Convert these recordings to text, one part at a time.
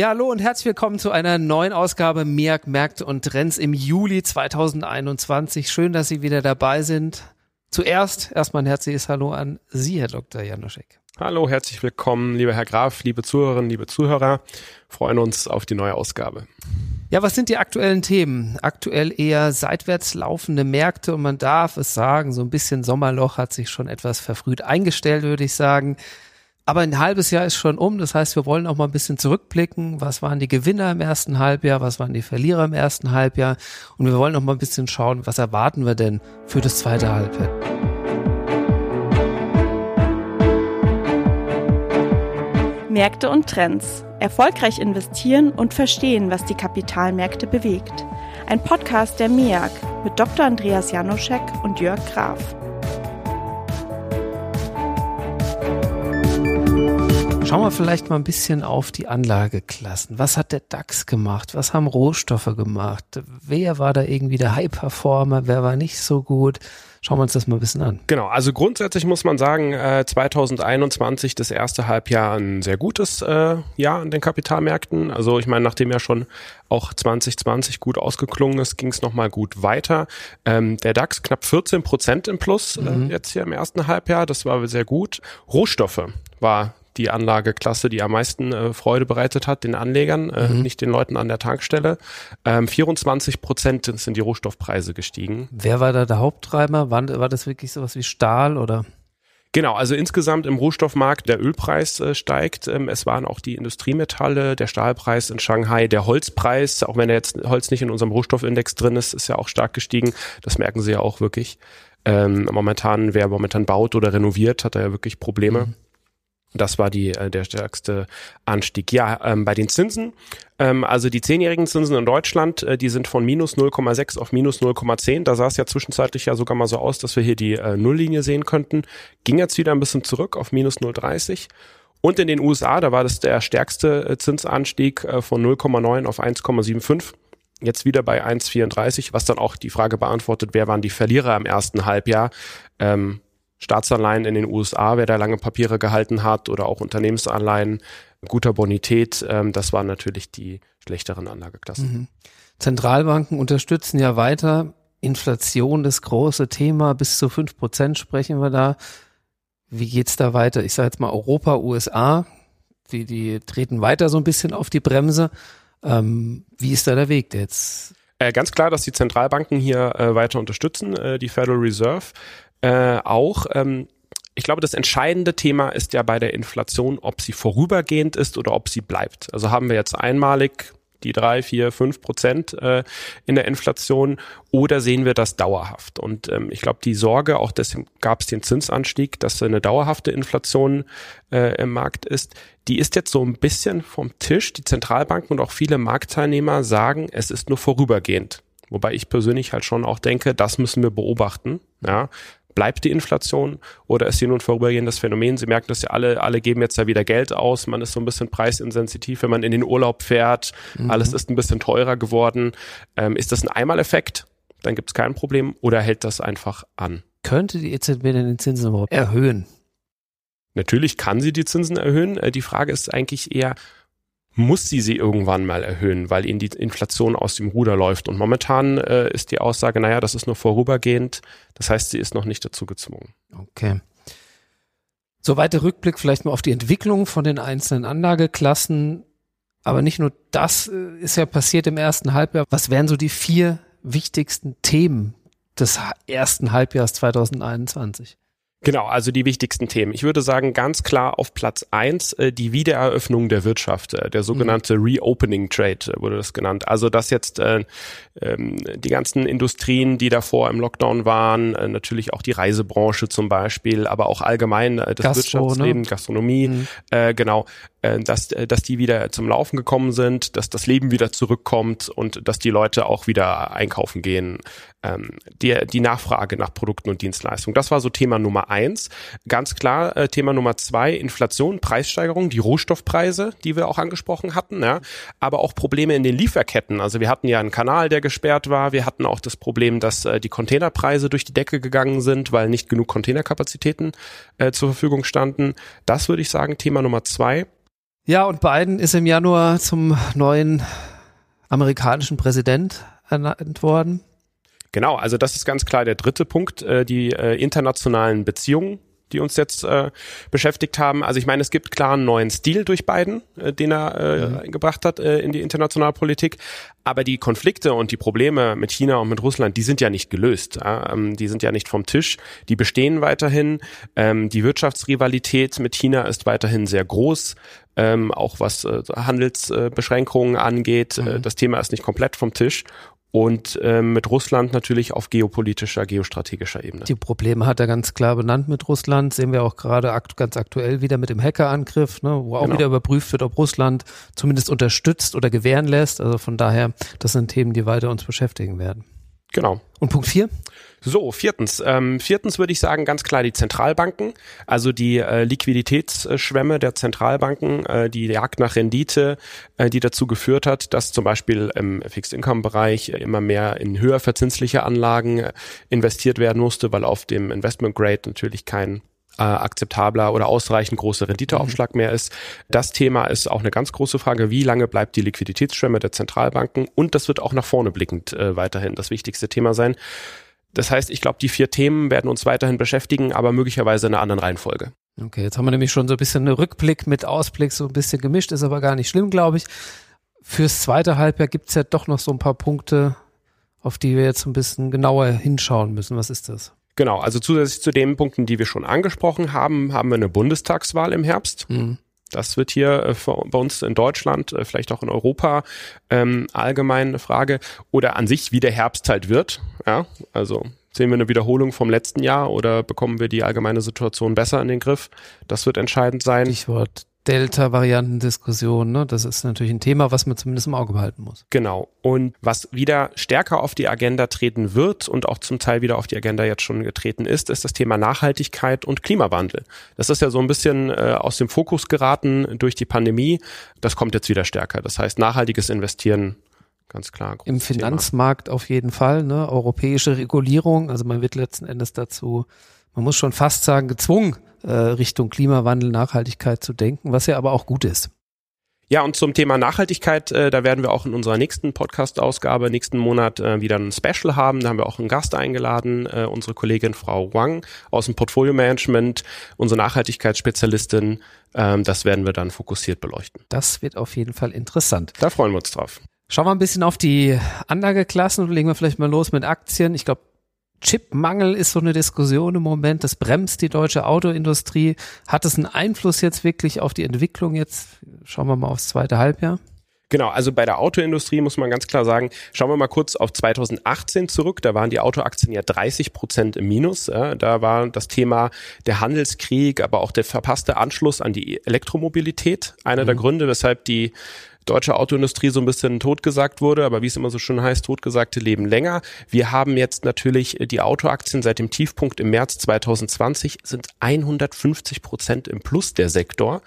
Ja, hallo und herzlich willkommen zu einer neuen Ausgabe MEAG Märkte und Trends im Juli 2021. Schön, dass Sie wieder dabei sind. Zuerst erstmal ein herzliches Hallo an Sie, Herr Dr. Janoschek. Hallo, herzlich willkommen, lieber Herr Graf, liebe Zuhörerinnen, liebe Zuhörer. Freuen uns auf die neue Ausgabe. Ja, was sind die aktuellen Themen? Aktuell eher seitwärts laufende Märkte und man darf es sagen, so ein bisschen Sommerloch hat sich schon etwas verfrüht eingestellt, würde ich sagen. Aber ein halbes Jahr ist schon um, das heißt, wir wollen auch mal ein bisschen zurückblicken. Was waren die Gewinner im ersten Halbjahr, was waren die Verlierer im ersten Halbjahr? Und wir wollen auch mal ein bisschen schauen, was erwarten wir denn für das zweite Halbjahr? Märkte und Trends. Erfolgreich investieren und verstehen, was die Kapitalmärkte bewegt. Ein Podcast der MEAG mit Dr. Andreas Janoschek und Jörg Graf. Schauen wir vielleicht mal ein bisschen auf die Anlageklassen. Was hat der DAX gemacht? Was haben Rohstoffe gemacht? Wer war da irgendwie der High-Performer? Wer war nicht so gut? Schauen wir uns das mal ein bisschen an. Genau, also grundsätzlich muss man sagen, 2021, das erste Halbjahr, ein sehr gutes Jahr an den Kapitalmärkten. Also ich meine, nachdem ja schon auch 2020 gut ausgeklungen ist, ging es nochmal gut weiter. Der DAX knapp 14% im Plus jetzt hier im ersten Halbjahr, das war sehr gut. Rohstoffe war die Anlageklasse, die am meisten Freude bereitet hat, den Anlegern, nicht den Leuten an der Tankstelle. 24% sind die Rohstoffpreise gestiegen. Wer war da der Haupttreiber? War das wirklich sowas wie Stahl oder? Genau, also insgesamt im Rohstoffmarkt, der Ölpreis steigt, es waren auch die Industriemetalle, der Stahlpreis in Shanghai, der Holzpreis, auch wenn der jetzt Holz nicht in unserem Rohstoffindex drin ist, ist ja auch stark gestiegen, das merken Sie ja auch wirklich. Momentan, wer momentan baut oder renoviert, hat da ja wirklich Probleme. Das war der stärkste Anstieg. Ja, bei den Zinsen, also die 10-jährigen Zinsen in Deutschland, die sind von minus 0,6 auf minus 0,10. Da sah es ja zwischenzeitlich ja sogar mal so aus, dass wir hier die Nulllinie sehen könnten. Ging jetzt wieder ein bisschen zurück auf minus 0,30. Und in den USA, da war das der stärkste Zinsanstieg von 0,9 auf 1,75. Jetzt wieder bei 1,34, was dann auch die Frage beantwortet, wer waren die Verlierer im ersten Halbjahr? Staatsanleihen in den USA, wer da lange Papiere gehalten hat oder auch Unternehmensanleihen, guter Bonität, das waren natürlich die schlechteren Anlageklassen. Zentralbanken unterstützen ja weiter. Inflation, das große Thema, bis zu 5% sprechen wir da. Wie geht's da weiter? Ich sage jetzt mal Europa, USA, die treten weiter so ein bisschen auf die Bremse. Wie ist da der Weg jetzt? Ganz klar, dass die Zentralbanken hier weiter unterstützen, die Federal Reserve. Ich glaube, das entscheidende Thema ist ja bei der Inflation, ob sie vorübergehend ist oder ob sie bleibt. Also haben wir jetzt einmalig die 3, 4, 5% in der Inflation oder sehen wir das dauerhaft? Und ich glaube, die Sorge, auch deswegen gab es den Zinsanstieg, dass eine dauerhafte Inflation im Markt ist, die ist jetzt so ein bisschen vom Tisch. Die Zentralbanken und auch viele Marktteilnehmer sagen, es ist nur vorübergehend. Wobei ich persönlich halt schon auch denke, das müssen wir beobachten, ja. Bleibt die Inflation oder ist sie nun vorübergehendes Phänomen? Sie merken das ja alle geben jetzt ja wieder Geld aus. Man ist so ein bisschen preisinsensitiv, wenn man in den Urlaub fährt. Alles ist ein bisschen teurer geworden. Ist das ein Einmaleffekt? Dann gibt es kein Problem. Oder hält das einfach an? Könnte die EZB denn den Zinsen überhaupt erhöhen? Natürlich kann sie die Zinsen erhöhen. Die Frage ist eigentlich eher, muss sie irgendwann mal erhöhen, weil ihnen die Inflation aus dem Ruder läuft. Und momentan ist die Aussage, naja, das ist nur vorübergehend. Das heißt, sie ist noch nicht dazu gezwungen. Okay. Soweit der Rückblick vielleicht mal auf die Entwicklung von den einzelnen Anlageklassen. Aber nicht nur das ist ja passiert im ersten Halbjahr. Was wären so die 4 wichtigsten Themen des ersten Halbjahres 2021? Genau, also die wichtigsten Themen. Ich würde sagen, ganz klar auf Platz 1 die Wiedereröffnung der Wirtschaft, der sogenannte Reopening Trade wurde das genannt. Also dass jetzt die ganzen Industrien, die davor im Lockdown waren, natürlich auch die Reisebranche zum Beispiel, aber auch allgemein das Wirtschaftsleben, ne? Gastronomie, genau, dass die wieder zum Laufen gekommen sind, dass das Leben wieder zurückkommt und dass die Leute auch wieder einkaufen gehen. Die Nachfrage nach Produkten und Dienstleistungen, das war so Thema Nummer 1. Ganz klar, Thema Nummer 2, Inflation, Preissteigerung, die Rohstoffpreise, die wir auch angesprochen hatten, ja, aber auch Probleme in den Lieferketten. Also wir hatten ja einen Kanal, der gesperrt war. Wir hatten auch das Problem, dass die Containerpreise durch die Decke gegangen sind, weil nicht genug Containerkapazitäten zur Verfügung standen. Das würde ich sagen, Thema Nummer 2. Ja, und Biden ist im Januar zum neuen amerikanischen Präsident ernannt worden. Genau, also das ist ganz klar der dritte Punkt, die internationalen Beziehungen, die uns jetzt beschäftigt haben. Also ich meine, es gibt klar einen neuen Stil durch Biden, den er eingebracht hat in die internationale Politik. Aber die Konflikte und die Probleme mit China und mit Russland, die sind ja nicht gelöst. Die sind ja nicht vom Tisch. Die bestehen weiterhin. Die Wirtschaftsrivalität mit China ist weiterhin sehr groß. Auch was Handelsbeschränkungen angeht. Das Thema ist nicht komplett vom Tisch. Und mit Russland natürlich auf geopolitischer, geostrategischer Ebene. Die Probleme hat er ganz klar benannt mit Russland. Sehen wir auch gerade ganz aktuell wieder mit dem Hackerangriff, ne, wo auch wieder überprüft wird, ob Russland zumindest unterstützt oder gewähren lässt. Also von daher, das sind Themen, die weiter uns beschäftigen werden. Genau. Und Punkt 4? So, viertens würde ich sagen, ganz klar die Zentralbanken, also die Liquiditätsschwämme der Zentralbanken, die Jagd nach Rendite, die dazu geführt hat, dass zum Beispiel im Fixed-Income-Bereich immer mehr in höher verzinsliche Anlagen investiert werden musste, weil auf dem Investment-Grade natürlich kein akzeptabler oder ausreichend großer Renditeaufschlag mehr ist. Das Thema ist auch eine ganz große Frage, wie lange bleibt die Liquiditätsschwemme der Zentralbanken, und das wird auch nach vorne blickend weiterhin das wichtigste Thema sein. Das heißt, ich glaube, die vier Themen werden uns weiterhin beschäftigen, aber möglicherweise in einer anderen Reihenfolge. Okay, jetzt haben wir nämlich schon so ein bisschen einen Rückblick mit Ausblick, so ein bisschen gemischt, ist aber gar nicht schlimm, glaube ich. Fürs zweite Halbjahr gibt es ja doch noch so ein paar Punkte, auf die wir jetzt ein bisschen genauer hinschauen müssen. Was ist das? Genau, also zusätzlich zu den Punkten, die wir schon angesprochen haben, haben wir eine Bundestagswahl im Herbst. Das wird hier bei uns in Deutschland, vielleicht auch in Europa, allgemein eine Frage. Oder an sich, wie der Herbst halt wird. Ja, also sehen wir eine Wiederholung vom letzten Jahr oder bekommen wir die allgemeine Situation besser in den Griff? Das wird entscheidend sein. Stichwort Delta-Varianten-Diskussion, ne? Das ist natürlich ein Thema, was man zumindest im Auge behalten muss. Genau. Und was wieder stärker auf die Agenda treten wird und auch zum Teil wieder auf die Agenda jetzt schon getreten ist, ist das Thema Nachhaltigkeit und Klimawandel. Das ist ja so ein bisschen aus dem Fokus geraten durch die Pandemie. Das kommt jetzt wieder stärker. Das heißt, nachhaltiges Investieren, ganz klar. Im Finanzmarkt Thema. Auf jeden Fall, ne? Europäische Regulierung. Also man wird letzten Endes dazu, man muss schon fast sagen, gezwungen, Richtung Klimawandel, Nachhaltigkeit zu denken, was ja aber auch gut ist. Ja, und zum Thema Nachhaltigkeit, da werden wir auch in unserer nächsten Podcast-Ausgabe nächsten Monat wieder ein Special haben. Da haben wir auch einen Gast eingeladen, unsere Kollegin Frau Wang aus dem Portfolio-Management, unsere Nachhaltigkeitsspezialistin. Das werden wir dann fokussiert beleuchten. Das wird auf jeden Fall interessant. Da freuen wir uns drauf. Schauen wir ein bisschen auf die Anlageklassen und legen wir vielleicht mal los mit Aktien. Ich glaube, Chipmangel ist so eine Diskussion im Moment, das bremst die deutsche Autoindustrie. Hat es einen Einfluss jetzt wirklich auf die Entwicklung jetzt? Schauen wir mal aufs zweite Halbjahr. Genau, also bei der Autoindustrie muss man ganz klar sagen, schauen wir mal kurz auf 2018 zurück, da waren die Autoaktien ja 30% im Minus, da war das Thema der Handelskrieg, aber auch der verpasste Anschluss an die Elektromobilität, einer der Gründe, weshalb die deutsche Autoindustrie so ein bisschen totgesagt wurde, aber wie es immer so schön heißt, totgesagte leben länger. Wir haben jetzt natürlich die Autoaktien seit dem Tiefpunkt im März 2020 sind 150% im Plus der Sektor.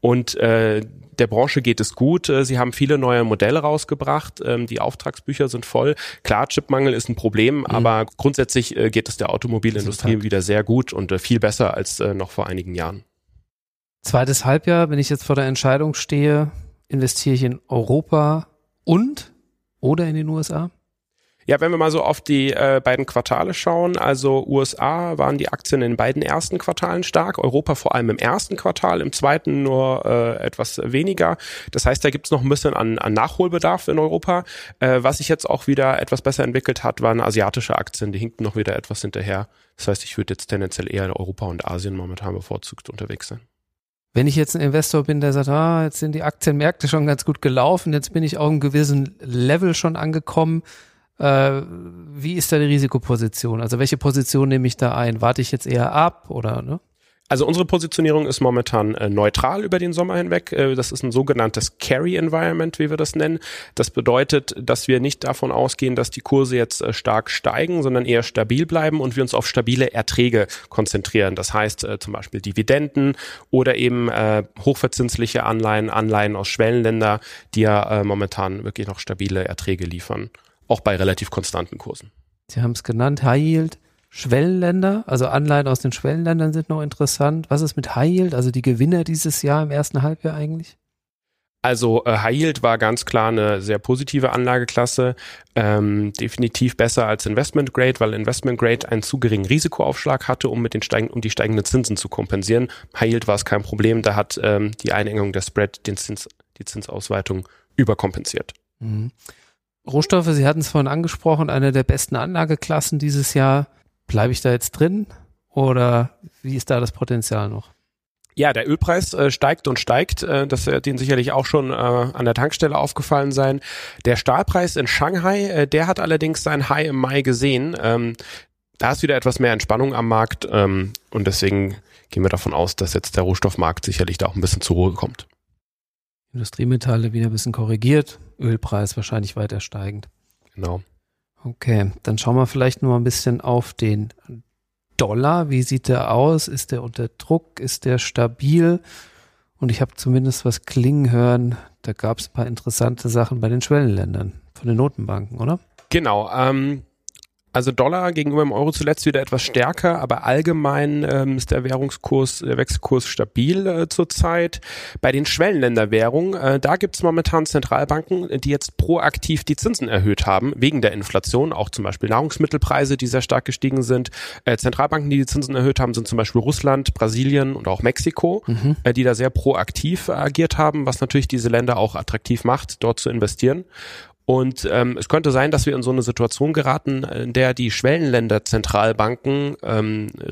Und der Branche geht es gut. Sie haben viele neue Modelle rausgebracht. Die Auftragsbücher sind voll. Klar, Chipmangel ist ein Problem, aber grundsätzlich geht es der Automobilindustrie wieder sehr gut und viel besser als noch vor einigen Jahren. Zweites Halbjahr, wenn ich jetzt vor der Entscheidung stehe, investiere ich in Europa und oder in den USA? Ja, wenn wir mal so auf die beiden Quartale schauen, also USA waren die Aktien in beiden ersten Quartalen stark, Europa vor allem im ersten Quartal, im zweiten nur etwas weniger. Das heißt, da gibt's noch ein bisschen an Nachholbedarf in Europa. Was sich jetzt auch wieder etwas besser entwickelt hat, waren asiatische Aktien, die hinkten noch wieder etwas hinterher. Das heißt, ich würde jetzt tendenziell eher in Europa und Asien momentan bevorzugt unterwegs sein. Wenn ich jetzt ein Investor bin, der sagt, jetzt sind die Aktienmärkte schon ganz gut gelaufen, jetzt bin ich auf einem gewissen Level schon angekommen, wie ist da die Risikoposition? Also welche Position nehme ich da ein? Warte ich jetzt eher ab oder ne? Also unsere Positionierung ist momentan neutral über den Sommer hinweg. Das ist ein sogenanntes Carry-Environment, wie wir das nennen. Das bedeutet, dass wir nicht davon ausgehen, dass die Kurse jetzt stark steigen, sondern eher stabil bleiben und wir uns auf stabile Erträge konzentrieren. Das heißt zum Beispiel Dividenden oder eben hochverzinsliche Anleihen, Anleihen aus Schwellenländern, die ja momentan wirklich noch stabile Erträge liefern, auch bei relativ konstanten Kursen. Sie haben es genannt, High Yield. Schwellenländer, also Anleihen aus den Schwellenländern sind noch interessant. Was ist mit High Yield, also die Gewinner dieses Jahr im ersten Halbjahr eigentlich? Also High Yield war ganz klar eine sehr positive Anlageklasse, definitiv besser als Investment Grade, weil Investment Grade einen zu geringen Risikoaufschlag hatte, um die steigenden Zinsen zu kompensieren. High Yield war es kein Problem, da hat die Einengung der Spread die Zinsausweitung überkompensiert. Mhm. Rohstoffe, Sie hatten es vorhin angesprochen, eine der besten Anlageklassen dieses Jahr. Bleibe ich da jetzt drin oder wie ist da das Potenzial noch? Ja, der Ölpreis steigt und steigt. Das wird Ihnen sicherlich auch schon an der Tankstelle aufgefallen sein. Der Stahlpreis in Shanghai, der hat allerdings sein High im Mai gesehen. Da ist wieder etwas mehr Entspannung am Markt. Und deswegen gehen wir davon aus, dass jetzt der Rohstoffmarkt sicherlich da auch ein bisschen zur Ruhe kommt. Industriemetalle wieder ein bisschen korrigiert. Ölpreis wahrscheinlich weiter steigend. Genau. Okay, dann schauen wir vielleicht nur ein bisschen auf den Dollar, wie sieht der aus? Ist der unter Druck? Ist der stabil? Und ich habe zumindest was klingen hören. Da gab es ein paar interessante Sachen bei den Schwellenländern von den Notenbanken, oder? Genau. Also Dollar gegenüber dem Euro zuletzt wieder etwas stärker, aber allgemein ist der Wechselkurs stabil zurzeit. Bei den Schwellenländerwährungen, da gibt es momentan Zentralbanken, die jetzt proaktiv die Zinsen erhöht haben, wegen der Inflation, auch zum Beispiel Nahrungsmittelpreise, die sehr stark gestiegen sind. Zentralbanken, die Zinsen erhöht haben, sind zum Beispiel Russland, Brasilien und auch Mexiko, die da sehr proaktiv agiert haben, was natürlich diese Länder auch attraktiv macht, dort zu investieren. Und es könnte sein, dass wir in so eine Situation geraten, in der die Schwellenländer-Zentralbanken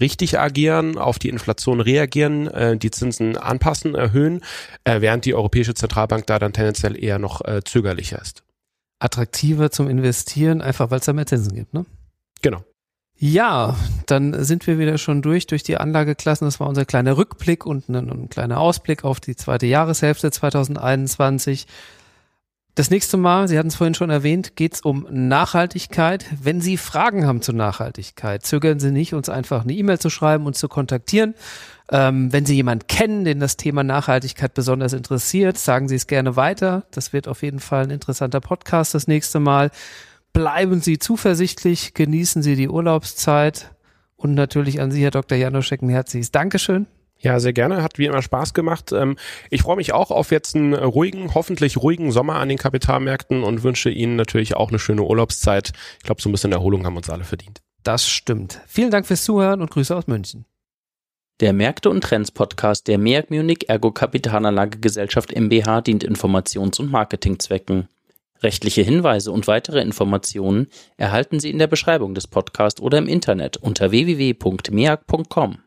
richtig agieren, auf die Inflation reagieren, die Zinsen anpassen, erhöhen, während die Europäische Zentralbank da dann tendenziell eher noch zögerlicher ist. Attraktiver zum Investieren, einfach weil es da mehr Zinsen gibt, ne? Genau. Ja, dann sind wir wieder schon durch die Anlageklassen. Das war unser kleiner Rückblick und ein kleiner Ausblick auf die zweite Jahreshälfte 2021. Das nächste Mal, Sie hatten es vorhin schon erwähnt, geht es um Nachhaltigkeit. Wenn Sie Fragen haben zur Nachhaltigkeit, zögern Sie nicht, uns einfach eine E-Mail zu schreiben, uns zu kontaktieren. Wenn Sie jemanden kennen, den das Thema Nachhaltigkeit besonders interessiert, sagen Sie es gerne weiter. Das wird auf jeden Fall ein interessanter Podcast das nächste Mal. Bleiben Sie zuversichtlich, genießen Sie die Urlaubszeit und natürlich an Sie, Herr Dr. Janoschek, ein herzliches Dankeschön. Ja, sehr gerne. Hat wie immer Spaß gemacht. Ich freue mich auch auf jetzt einen ruhigen, hoffentlich ruhigen Sommer an den Kapitalmärkten und wünsche Ihnen natürlich auch eine schöne Urlaubszeit. Ich glaube, so ein bisschen Erholung haben uns alle verdient. Das stimmt. Vielen Dank fürs Zuhören und Grüße aus München. Der Märkte und Trends Podcast der MEAG MUNICH ERGO Kapitalanlagegesellschaft mbH dient Informations- und Marketingzwecken. Rechtliche Hinweise und weitere Informationen erhalten Sie in der Beschreibung des Podcasts oder im Internet unter www.meag.com.